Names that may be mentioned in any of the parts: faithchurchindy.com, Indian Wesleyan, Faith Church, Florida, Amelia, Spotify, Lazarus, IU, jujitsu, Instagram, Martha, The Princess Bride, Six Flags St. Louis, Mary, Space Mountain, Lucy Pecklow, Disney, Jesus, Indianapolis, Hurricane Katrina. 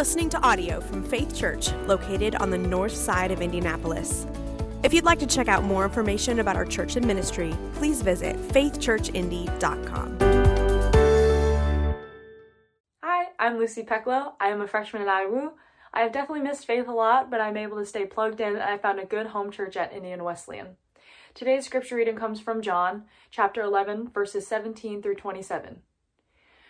listening to audio from Faith Church, located on the north side of Indianapolis. If you'd like to check out more information about our church and ministry, please visit faithchurchindy.com. Hi, I'm Lucy Pecklow. I am a freshman at IU. I have definitely missed faith a lot, but I'm able to stay plugged in, and I found a good home church at Indian Wesleyan. Today's scripture reading comes from John, chapter 11, verses 17 through 27.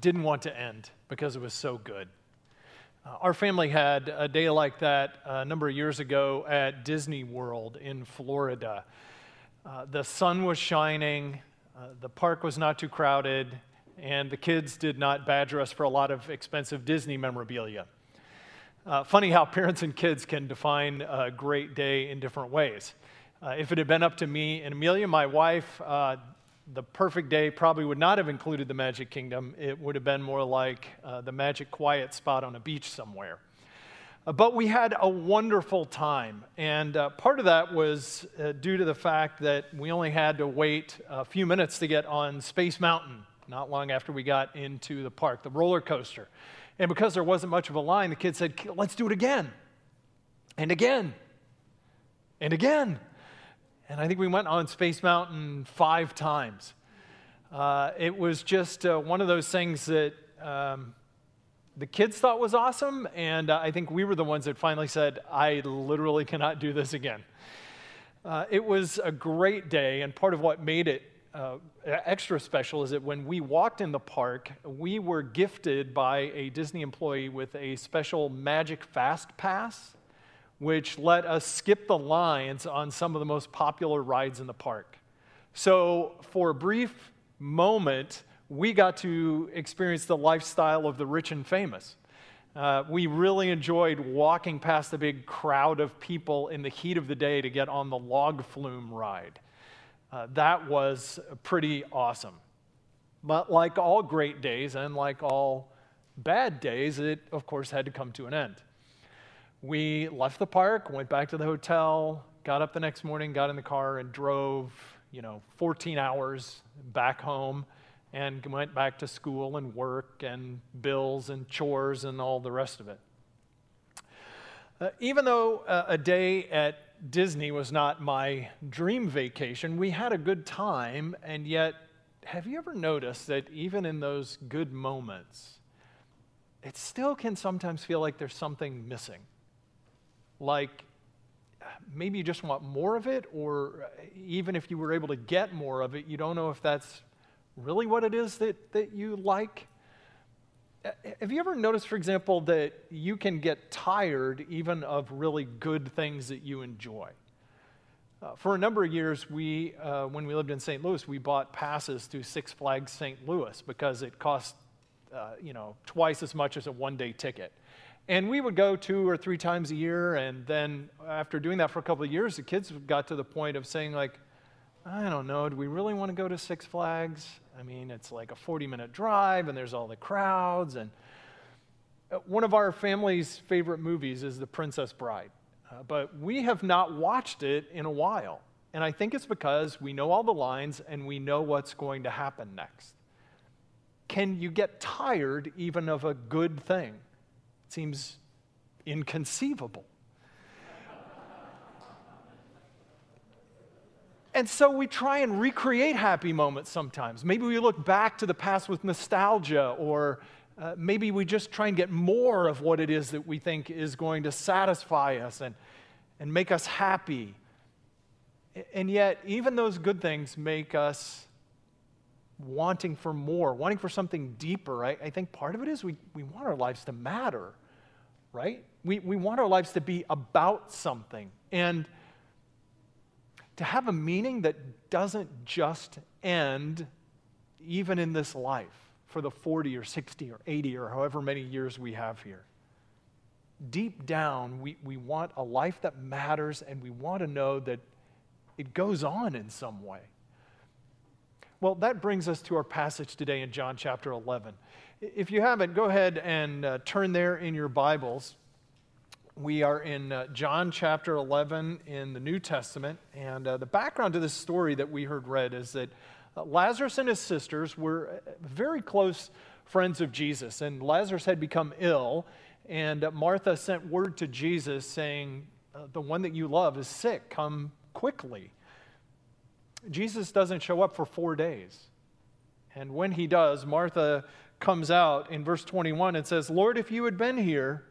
didn't want to end because it was so good? Our family had a day like that a number of years ago at Disney World in Florida. The sun was shining, the park was not too crowded, and the kids did not badger us for a lot of expensive Disney memorabilia. Funny how parents and kids can define a great day in different ways. If it had been up to me and Amelia, my wife, the perfect day probably would not have included the Magic Kingdom. It would have been more like the magic quiet spot on a beach somewhere. But we had a wonderful time, and part of that was due to the fact that we only had to wait a few minutes to get on Space Mountain, not long after we got into the park, the roller coaster. And because there wasn't much of a line, the kids said, "Let's do it again, and again, and again." And I think we went on Space Mountain 5 times. It was just one of those things that the kids thought was awesome, and I think we were the ones that finally said, "I literally cannot do this again." It was a great day, and part of what made it extra special is that when we walked in the park, we were gifted by a Disney employee with a special Magic Fast Pass, which let us skip the lines on some of the most popular rides in the park. So for a brief moment, we got to experience the lifestyle of the rich and famous. We really enjoyed walking past the big crowd of people in the heat of the day to get on the log flume ride. That was pretty awesome. But like all great days and like all bad days, it, of course, had to come to an end. We left the park, went back to the hotel, got up the next morning, got in the car, and drove, 14 hours back home, and went back to school and work and bills and chores and all the rest of it. Even though a day at Disney was not my dream vacation, we had a good time, and yet, have you ever noticed that even in those good moments, it still can sometimes feel like there's something missing? Like maybe you just want more of it, or even if you were able to get more of it, you don't know if that's really what it is that you like. Have you ever noticed, for example, that you can get tired even of really good things that you enjoy? For a number of years, when we lived in St. Louis, we bought passes to Six Flags St. Louis because it cost twice as much as a one-day ticket. And we would go 2 or 3 times a year, and then after doing that for a couple of years, the kids got to the point of saying, like, "I don't know, do we really want to go to Six Flags? I mean, it's like a 40-minute drive, and there's all the crowds." And one of our family's favorite movies is The Princess Bride, but we have not watched it in a while. And I think it's because we know all the lines, and we know what's going to happen next. Can you get tired even of a good thing? It seems inconceivable. And so we try and recreate happy moments sometimes. Maybe we look back to the past with nostalgia, or Maybe we just try and get more of what it is that we think is going to satisfy us and make us happy. And yet, even those good things make us wanting for more, wanting for something deeper. I think part of it is we want our lives to matter, right? We want our lives to be about something and to have a meaning that doesn't just end even in this life, for the 40 or 60 or 80 or however many years we have here. Deep down, we want a life that matters, and we want to know that it goes on in some way. Well, that brings us to our passage today in John chapter 11. If you haven't, go ahead and turn there in your Bibles. We are in John chapter 11 in the New Testament, and the background to this story that we heard read is that Lazarus and his sisters were very close friends of Jesus, and Lazarus had become ill, and Martha sent word to Jesus saying, the one that you love is sick, come quickly. Jesus doesn't show up for 4 days, and when he does, Martha comes out in verse 21 and says, Lord, if you had been here,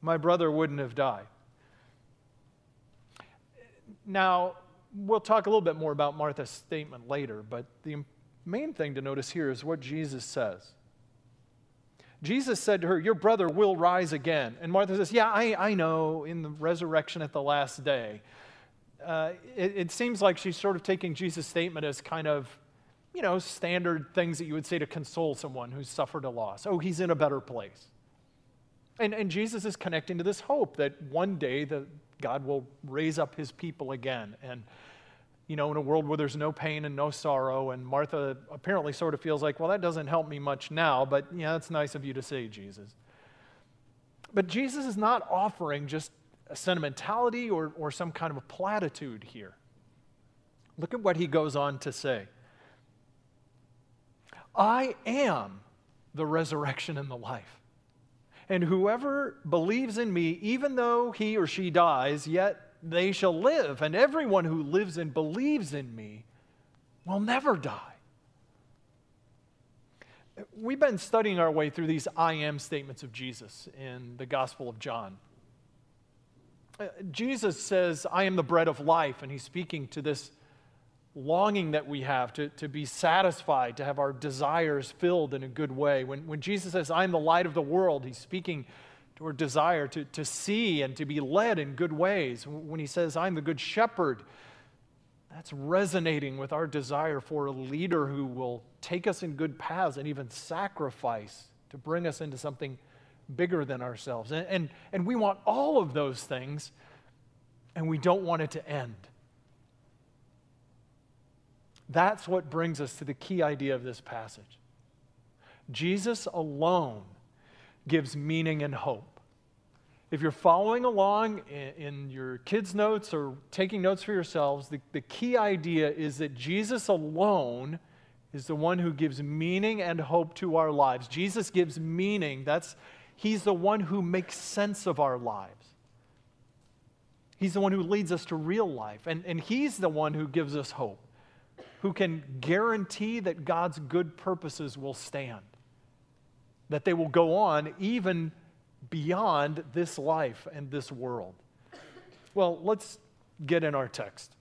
my brother wouldn't have died. Now, we'll talk a little bit more about Martha's statement later, but the main thing to notice here is what Jesus says. Jesus said to her, your brother will rise again. And Martha says, yeah, I know, in the resurrection at the last day. It seems like she's sort of taking Jesus' statement as kind of, you know, standard things that you would say to console someone who's suffered a loss. Oh, he's in a better place. And Jesus is connecting to this hope that one day God will raise up his people again. And, you know, in a world where there's no pain and no sorrow, and Martha apparently sort of feels like, well, that doesn't help me much now, but yeah, that's nice of you to say, Jesus. But Jesus is not offering just a sentimentality or some kind of a platitude here. Look at what he goes on to say. I am the resurrection and the life. And whoever believes in me, even though he or she dies, yet they shall live. And everyone who lives and believes in me will never die. We've been studying our way through these I am statements of Jesus in the Gospel of John. Jesus says, I am the bread of life. And he's speaking to this longing that we have to be satisfied, to have our desires filled in a good way. When Jesus says, I am the light of the world, he's speaking to our desire to see and to be led in good ways. When he says, I am the good shepherd, that's resonating with our desire for a leader who will take us in good paths and even sacrifice to bring us into something bigger than ourselves. And we want all of those things, and we don't want it to end. That's what brings us to the key idea of this passage. Jesus alone gives meaning and hope. If you're following along in your kids' notes or taking notes for yourselves, the key idea is that Jesus alone is the one who gives meaning and hope to our lives. Jesus gives meaning. He's the one who makes sense of our lives. He's the one who leads us to real life, and he's the one who gives us hope, who can guarantee that God's good purposes will stand, that they will go on even beyond this life and this world. Well, let's get in our text.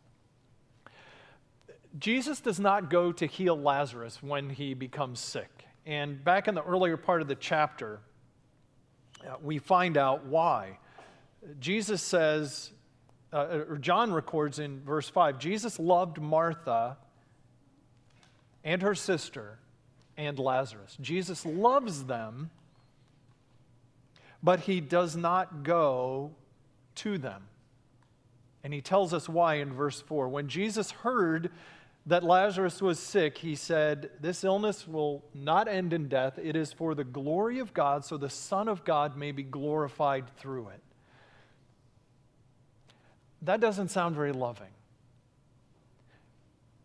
Jesus does not go to heal Lazarus when he becomes sick. And back in the earlier part of the chapter, we find out why. Jesus says, or John records in verse 5, Jesus loved Martha and her sister, and Lazarus. Jesus loves them, but he does not go to them. And he tells us why in verse 4. When Jesus heard that Lazarus was sick, he said, this illness will not end in death. It is for the glory of God, so the Son of God may be glorified through it. That doesn't sound very loving.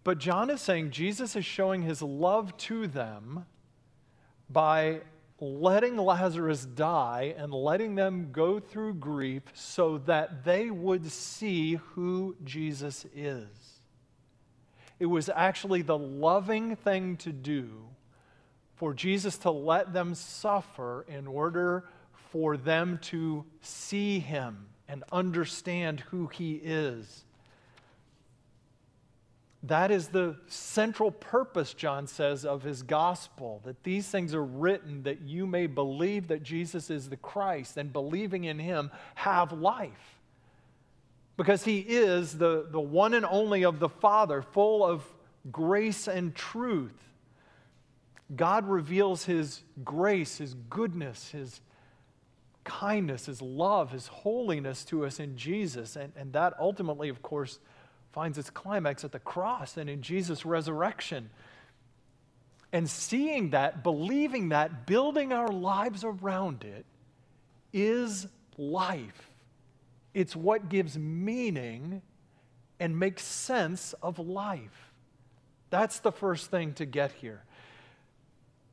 But John is saying Jesus is showing his love to them by letting Lazarus die and letting them go through grief so that they would see who Jesus is. It was actually the loving thing to do for Jesus to let them suffer in order for them to see him and understand who he is. That is the central purpose, John says, of his gospel, that these things are written that you may believe that Jesus is the Christ, and believing in him, have life. Because he is the one and only of the Father, full of grace and truth. God reveals his grace, his goodness, his kindness, his love, his holiness to us in Jesus. And that ultimately, of course, finds its climax at the cross and in Jesus' resurrection. And seeing that, believing that, building our lives around it is life. It's what gives meaning and makes sense of life. That's the first thing to get here.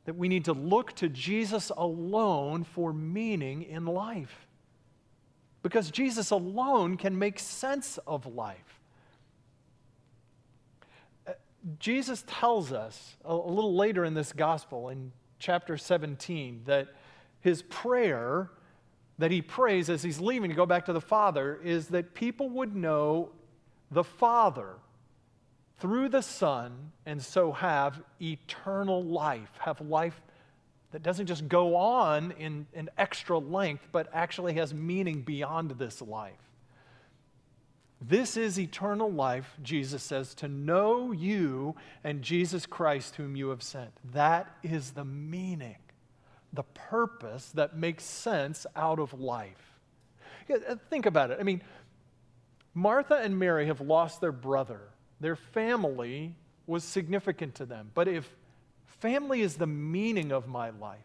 That we need to look to Jesus alone for meaning in life. Because Jesus alone can make sense of life. Jesus tells us a little later in this gospel, in chapter 17, that his prayer that he prays as he's leaving to go back to the Father is that people would know the Father through the Son, and so have eternal life, have life that doesn't just go on in an extra length, but actually has meaning beyond this life. This is eternal life, Jesus says, to know you and Jesus Christ whom you have sent. That is the meaning, the purpose that makes sense out of life. Think about it. I mean, Martha and Mary have lost their brother. Their family was significant to them. But if family is the meaning of my life,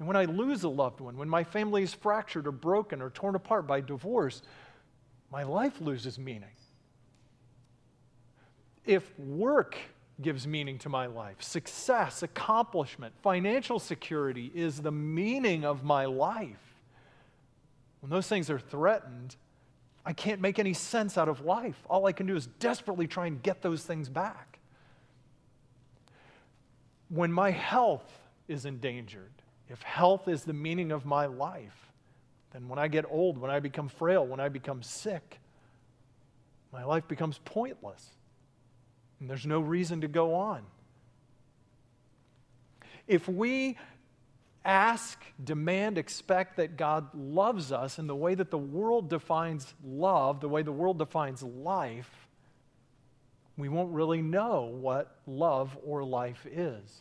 and when I lose a loved one, when my family is fractured or broken or torn apart by divorce, my life loses meaning. If work gives meaning to my life, success, accomplishment, financial security is the meaning of my life, when those things are threatened, I can't make any sense out of life. All I can do is desperately try and get those things back. When my health is endangered, if health is the meaning of my life, then when I get old, when I become frail, when I become sick, my life becomes pointless. And there's no reason to go on. If we ask, demand, expect that God loves us in the way that the world defines love, the way the world defines life, we won't really know what love or life is.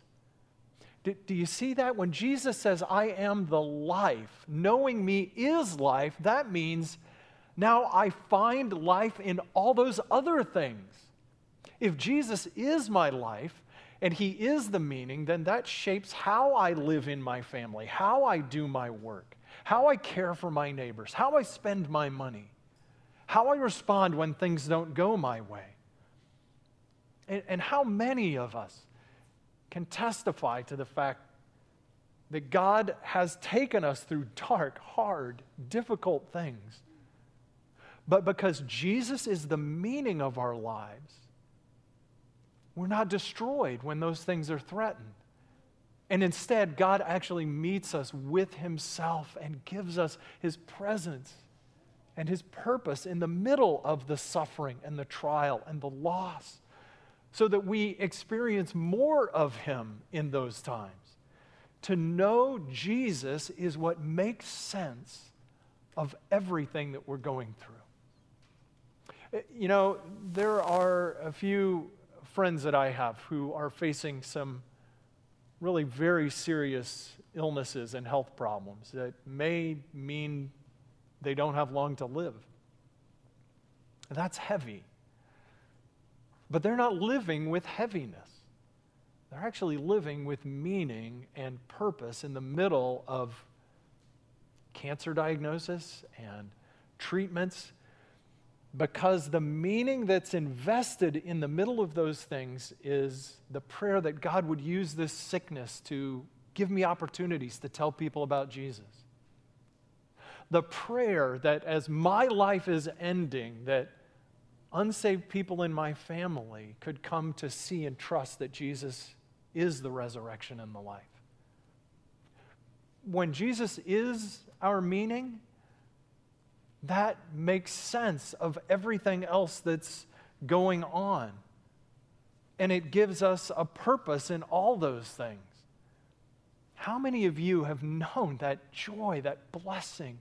Do you see that? When Jesus says, I am the life, knowing me is life, that means now I find life in all those other things. If Jesus is my life and he is the meaning, then that shapes how I live in my family, how I do my work, how I care for my neighbors, how I spend my money, how I respond when things don't go my way. And how many of us can testify to the fact that God has taken us through dark, hard, difficult things. But because Jesus is the meaning of our lives, we're not destroyed when those things are threatened. And instead, God actually meets us with himself and gives us his presence and his purpose in the middle of the suffering and the trial and the loss, so that we experience more of him in those times. To know Jesus is what makes sense of everything that we're going through. You know, there are a few friends that I have who are facing some really very serious illnesses and health problems that may mean they don't have long to live. That's heavy. But they're not living with heaviness. They're actually living with meaning and purpose in the middle of cancer diagnosis and treatments, because the meaning that's invested in the middle of those things is the prayer that God would use this sickness to give me opportunities to tell people about Jesus. The prayer that as my life is ending, that unsaved people in my family could come to see and trust that Jesus is the resurrection and the life. When Jesus is our meaning, that makes sense of everything else that's going on. And it gives us a purpose in all those things. How many of you have known that joy, that blessing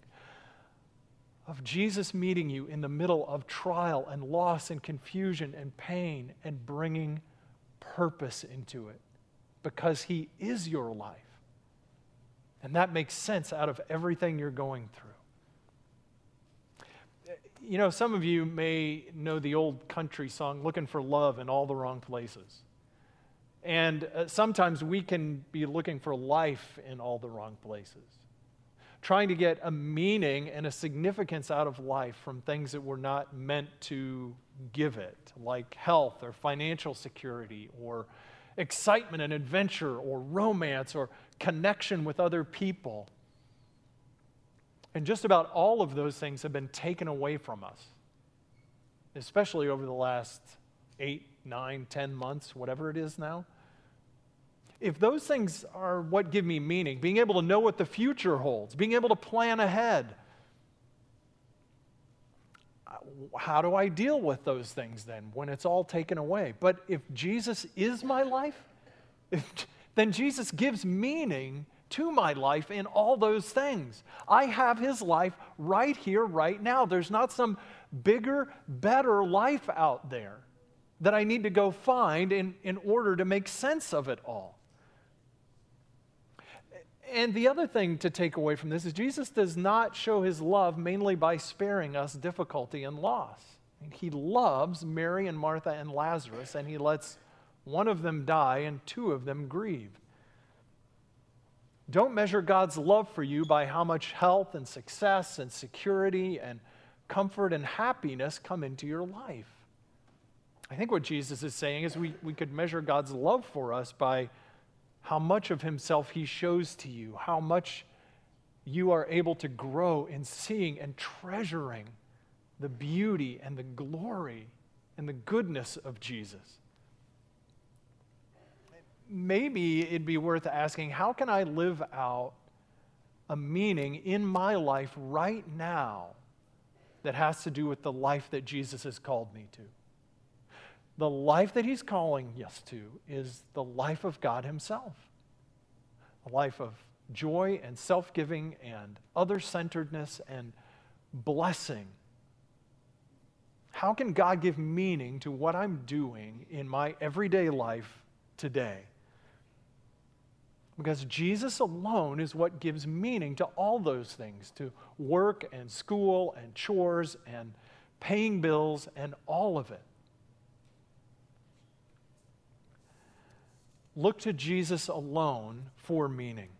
of Jesus meeting you in the middle of trial and loss and confusion and pain and bringing purpose into it? Because He is your life. And that makes sense out of everything you're going through. You know, some of you may know the old country song, "Looking for Love in All the Wrong Places." And sometimes we can be looking for life in all the wrong places, trying to get a meaning and a significance out of life from things that were not meant to give it, like health or financial security or excitement and adventure or romance or connection with other people. And just about all of those things have been taken away from us, especially over the last 8, 9, 10 months, whatever it is now. If those things are what give me meaning, being able to know what the future holds, being able to plan ahead, how do I deal with those things then when it's all taken away? But if Jesus is my life, then Jesus gives meaning to my life in all those things. I have His life right here, right now. There's not some bigger, better life out there that I need to go find in order to make sense of it all. And the other thing to take away from this is Jesus does not show His love mainly by sparing us difficulty and loss. He loves Mary and Martha and Lazarus, and He lets one of them die and two of them grieve. Don't measure God's love for you by how much health and success and security and comfort and happiness come into your life. I think what Jesus is saying is we could measure God's love for us by how much of Himself He shows to you, how much you are able to grow in seeing and treasuring the beauty and the glory and the goodness of Jesus. Maybe it'd be worth asking, how can I live out a meaning in my life right now that has to do with the life that Jesus has called me to? The life that He's calling us to is the life of God Himself, a life of joy and self-giving and other-centeredness and blessing. How can God give meaning to what I'm doing in my everyday life today? Because Jesus alone is what gives meaning to all those things, to work and school and chores and paying bills and all of it. Look to Jesus alone for meaning.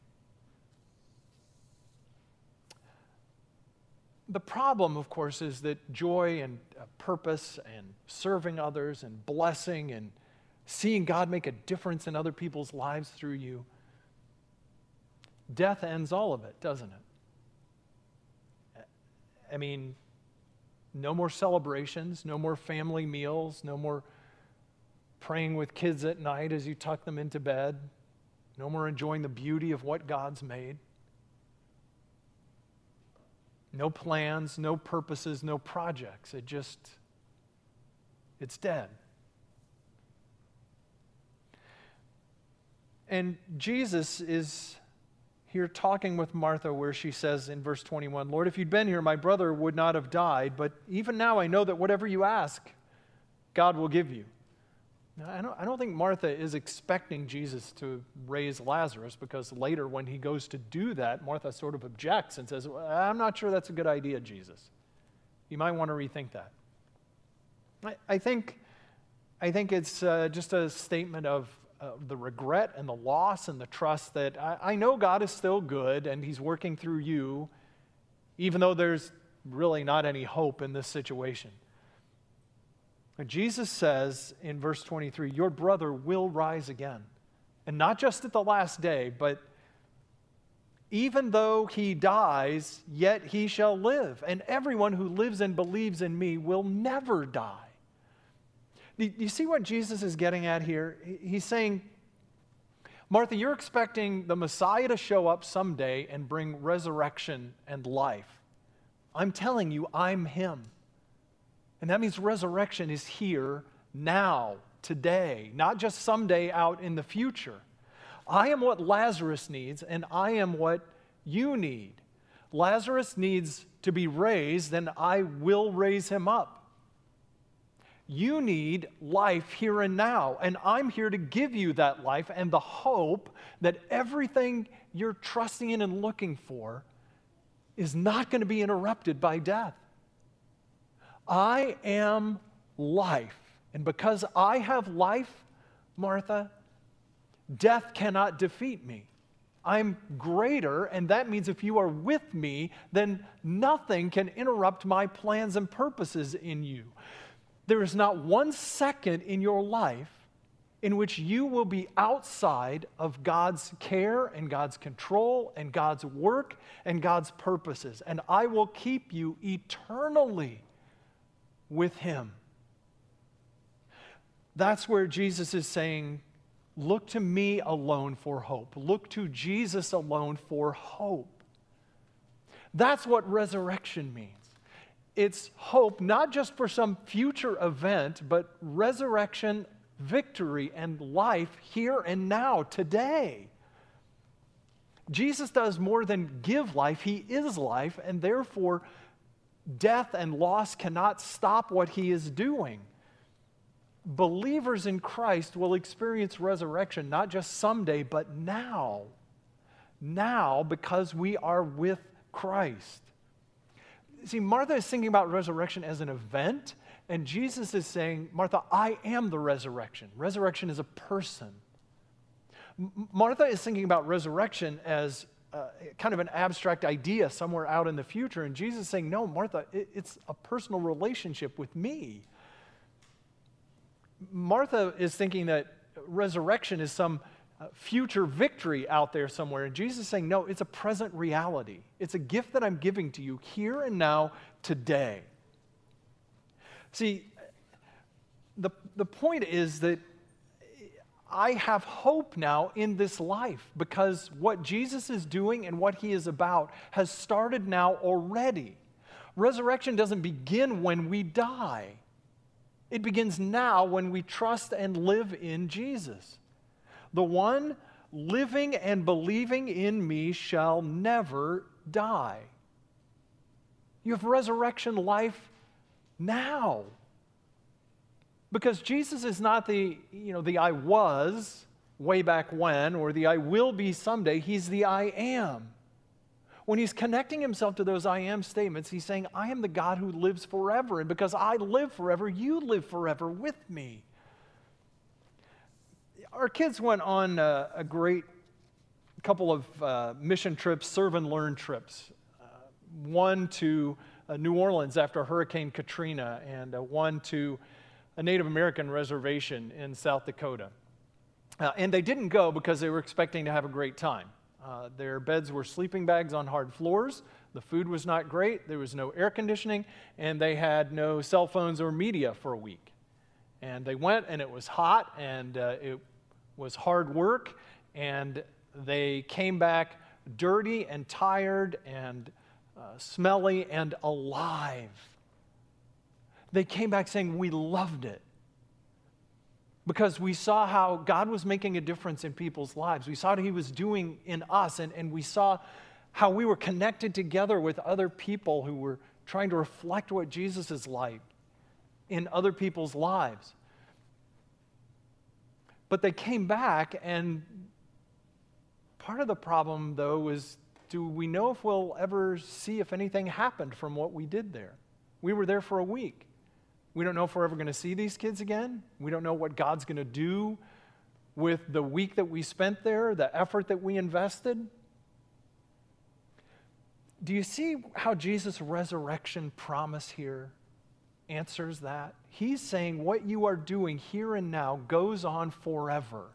The problem, of course, is that joy and purpose and serving others and blessing and seeing God make a difference in other people's lives through you, death ends all of it, doesn't it? I mean, no more celebrations, no more family meals, no more praying with kids at night as you tuck them into bed, no more enjoying the beauty of what God's made. No plans, no purposes, no projects. It's dead. And Jesus is here talking with Martha where she says in verse 21, "Lord, if you'd been here, my brother would not have died, but even now I know that whatever you ask, God will give you." Now, I don't think Martha is expecting Jesus to raise Lazarus, because later when He goes to do that, Martha sort of objects and says, "Well, I'm not sure that's a good idea, Jesus. You might want to rethink that." I think it's just a statement of the regret and the loss and the trust that I know God is still good and He's working through you, even though there's really not any hope in this situation. And Jesus says in verse 23, "Your brother will rise again." And not just at the last day, but even though he dies, yet he shall live. And everyone who lives and believes in me will never die. Do you see what Jesus is getting at here? He's saying, Martha, you're expecting the Messiah to show up someday and bring resurrection and life. I'm telling you, I'm him. And that means resurrection is here now, today, not just someday out in the future. I am what Lazarus needs, and I am what you need. Lazarus needs to be raised, and I will raise him up. You need life here and now, and I'm here to give you that life and the hope that everything you're trusting in and looking for is not going to be interrupted by death. I am life, and because I have life, Martha, death cannot defeat me. I'm greater, and that means if you are with me, then nothing can interrupt my plans and purposes in you. There is not 1 second in your life in which you will be outside of God's care and God's control and God's work and God's purposes. And I will keep you eternally with him. That's where Jesus is saying, look to me alone for hope. Look to Jesus alone for hope. That's what resurrection means. It's hope, not just for some future event, but resurrection, victory, and life here and now, today. Jesus does more than give life. He is life, and therefore death and loss cannot stop what he is doing. Believers in Christ will experience resurrection, not just someday, but now. Now, because we are with Christ. See, Martha is thinking about resurrection as an event, and Jesus is saying, Martha, I am the resurrection. Resurrection is a person. Martha is thinking about resurrection as kind of an abstract idea somewhere out in the future, and Jesus is saying, no, Martha, it's a personal relationship with me. Martha is thinking that resurrection is some future victory out there somewhere. And Jesus is saying, no, it's a present reality. It's a gift that I'm giving to you here and now, today. See, the point is that I have hope now in this life because what Jesus is doing and what he is about has started now already. Resurrection doesn't begin when we die. It begins now when we trust and live in Jesus. The one living and believing in me shall never die. You have resurrection life now. Because Jesus is not the, the I was way back when, or the I will be someday. He's the I am. When he's connecting himself to those I am statements, he's saying, I am the God who lives forever. And because I live forever, you live forever with me. Our kids went on a great couple of mission trips, serve and learn trips. One to New Orleans after Hurricane Katrina, and one to a Native American reservation in South Dakota. And they didn't go because they were expecting to have a great time. Their beds were sleeping bags on hard floors. The food was not great. There was no air conditioning, and they had no cell phones or media for a week. And they went, and it was hot, and it was hard work, and they came back dirty and tired and smelly and alive. They came back saying, we loved it because we saw how God was making a difference in people's lives. We saw what he was doing in us, and we saw how we were connected together with other people who were trying to reflect what Jesus is like in other people's lives. But they came back, and part of the problem, though, was do we know if we'll ever see if anything happened from what we did there? We were there for a week. We don't know if we're ever going to see these kids again. We don't know what God's going to do with the week that we spent there, the effort that we invested. Do you see how Jesus' resurrection promise here answers that? He's saying what you are doing here and now goes on forever.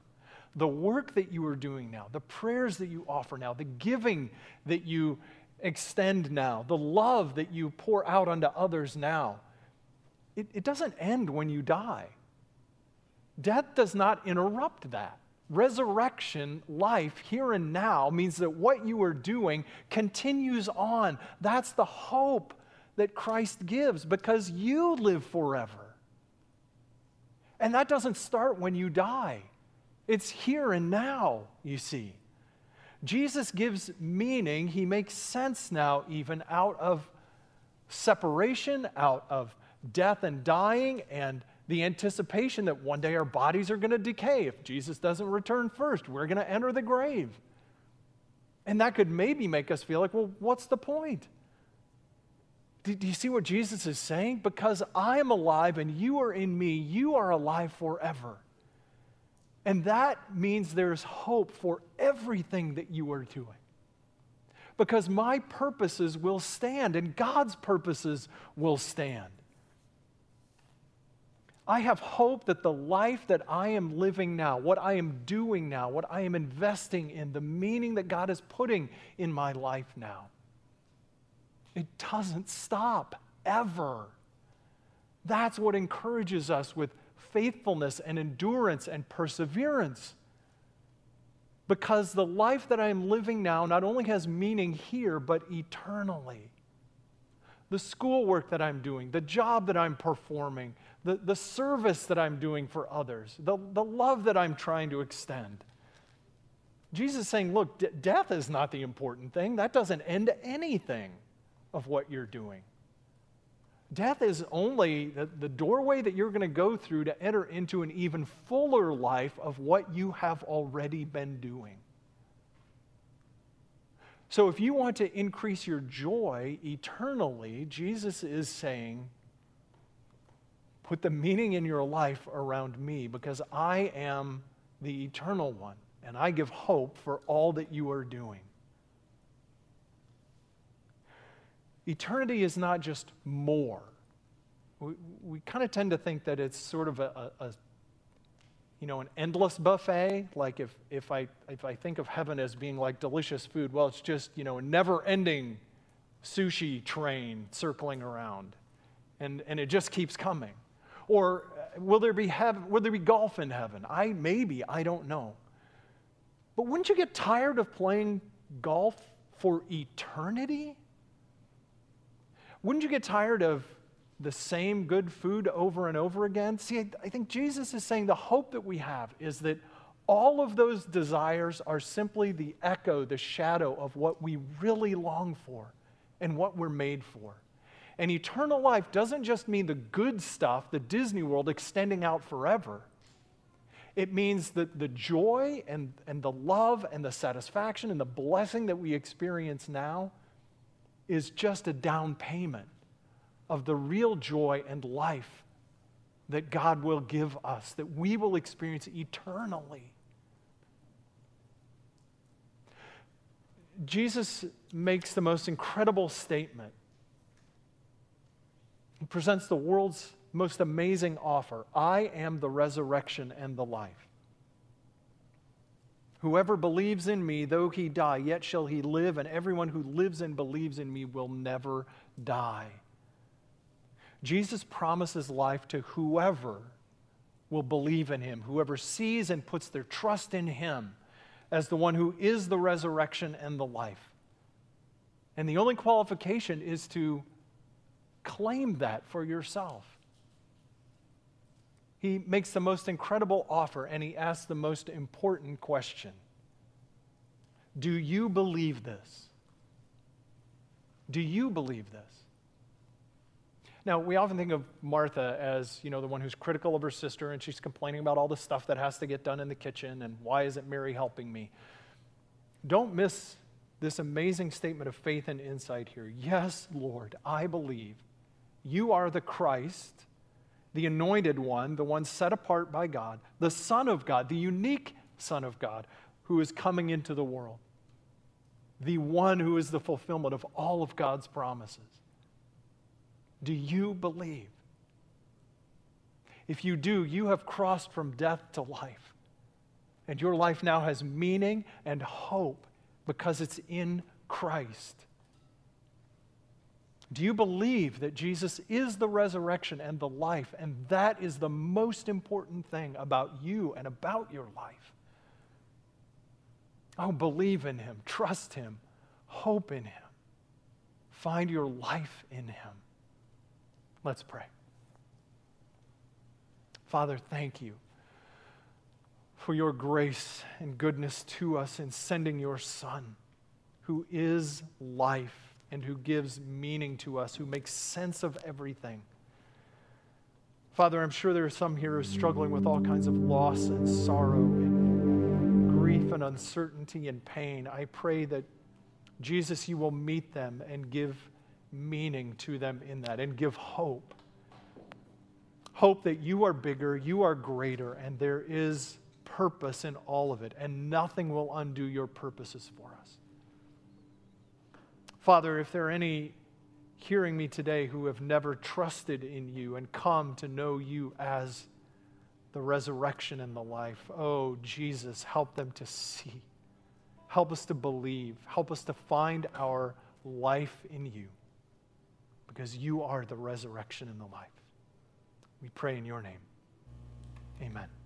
The work that you are doing now, the prayers that you offer now, the giving that you extend now, the love that you pour out onto others now, it doesn't end when you die. Death does not interrupt that. Resurrection life here and now means that what you are doing continues on. That's the hope that Christ gives, because you live forever. And that doesn't start when you die. It's here and now, you see. Jesus gives meaning. He makes sense now, even out of separation, out of death and dying, and the anticipation that one day our bodies are going to decay. If Jesus doesn't return first, we're going to enter the grave. And that could maybe make us feel like, well, what's the point? Do you see what Jesus is saying? Because I am alive and you are in me, you are alive forever. And that means there's hope for everything that you are doing. Because my purposes will stand and God's purposes will stand. I have hope that the life that I am living now, what I am doing now, what I am investing in, the meaning that God is putting in my life now, it doesn't stop ever. That's what encourages us with faithfulness and endurance and perseverance. Because the life that I am living now not only has meaning here, but eternally. The schoolwork that I'm doing, the job that I'm performing, the service that I'm doing for others, the love that I'm trying to extend. Jesus is saying, look, death is not the important thing. That doesn't end anything of what you're doing. Death is only the doorway that you're going to go through to enter into an even fuller life of what you have already been doing. So if you want to increase your joy eternally, Jesus is saying, put the meaning in your life around me, because I am the eternal one, and I give hope for all that you are doing. Eternity is not just more. We kind of tend to think that it's sort of an endless buffet. Like if I think of heaven as being like delicious food, well, it's just, a never-ending sushi train circling around, and it just keeps coming. Or will there be golf in heaven? I don't know. But wouldn't you get tired of playing golf for eternity? Wouldn't you get tired of the same good food over and over again? See, I think Jesus is saying the hope that we have is that all of those desires are simply the echo, the shadow of what we really long for and what we're made for. And eternal life doesn't just mean the good stuff, the Disney World extending out forever. It means that the joy and the love and the satisfaction and the blessing that we experience now is just a down payment of the real joy and life that God will give us, that we will experience eternally. Jesus makes the most incredible statement. He presents the world's most amazing offer. I am the resurrection and the life. Whoever believes in me, though he die, yet shall he live, and everyone who lives and believes in me will never die. Jesus promises life to whoever will believe in him, whoever sees and puts their trust in him as the one who is the resurrection and the life. And the only qualification is to claim that for yourself. He makes the most incredible offer, and he asks the most important question. Do you believe this? Do you believe this? Now, we often think of Martha as, the one who's critical of her sister, and she's complaining about all the stuff that has to get done in the kitchen, and why isn't Mary helping me? Don't miss this amazing statement of faith and insight here. Yes, Lord, I believe you are the Christ, the anointed one, the one set apart by God, the Son of God, the unique Son of God, who is coming into the world, the one who is the fulfillment of all of God's promises. Do you believe? If you do, you have crossed from death to life, and your life now has meaning and hope because it's in Christ. Do you believe that Jesus is the resurrection and the life, and that is the most important thing about you and about your life? Oh, believe in him, trust him, hope in him, find your life in him. Let's pray. Father, thank you for your grace and goodness to us in sending your Son, who is life and who gives meaning to us, who makes sense of everything. Father, I'm sure there are some here who are struggling with all kinds of loss and sorrow and grief and uncertainty and pain. I pray that, Jesus, you will meet them and give meaning to them in that and give hope. Hope that you are bigger, you are greater, and there is purpose in all of it, and nothing will undo your purposes for us. Father, if there are any hearing me today who have never trusted in you and come to know you as the resurrection and the life, oh, Jesus, help them to see. Help us to believe. Help us to find our life in you, because you are the resurrection and the life. We pray in your name. Amen.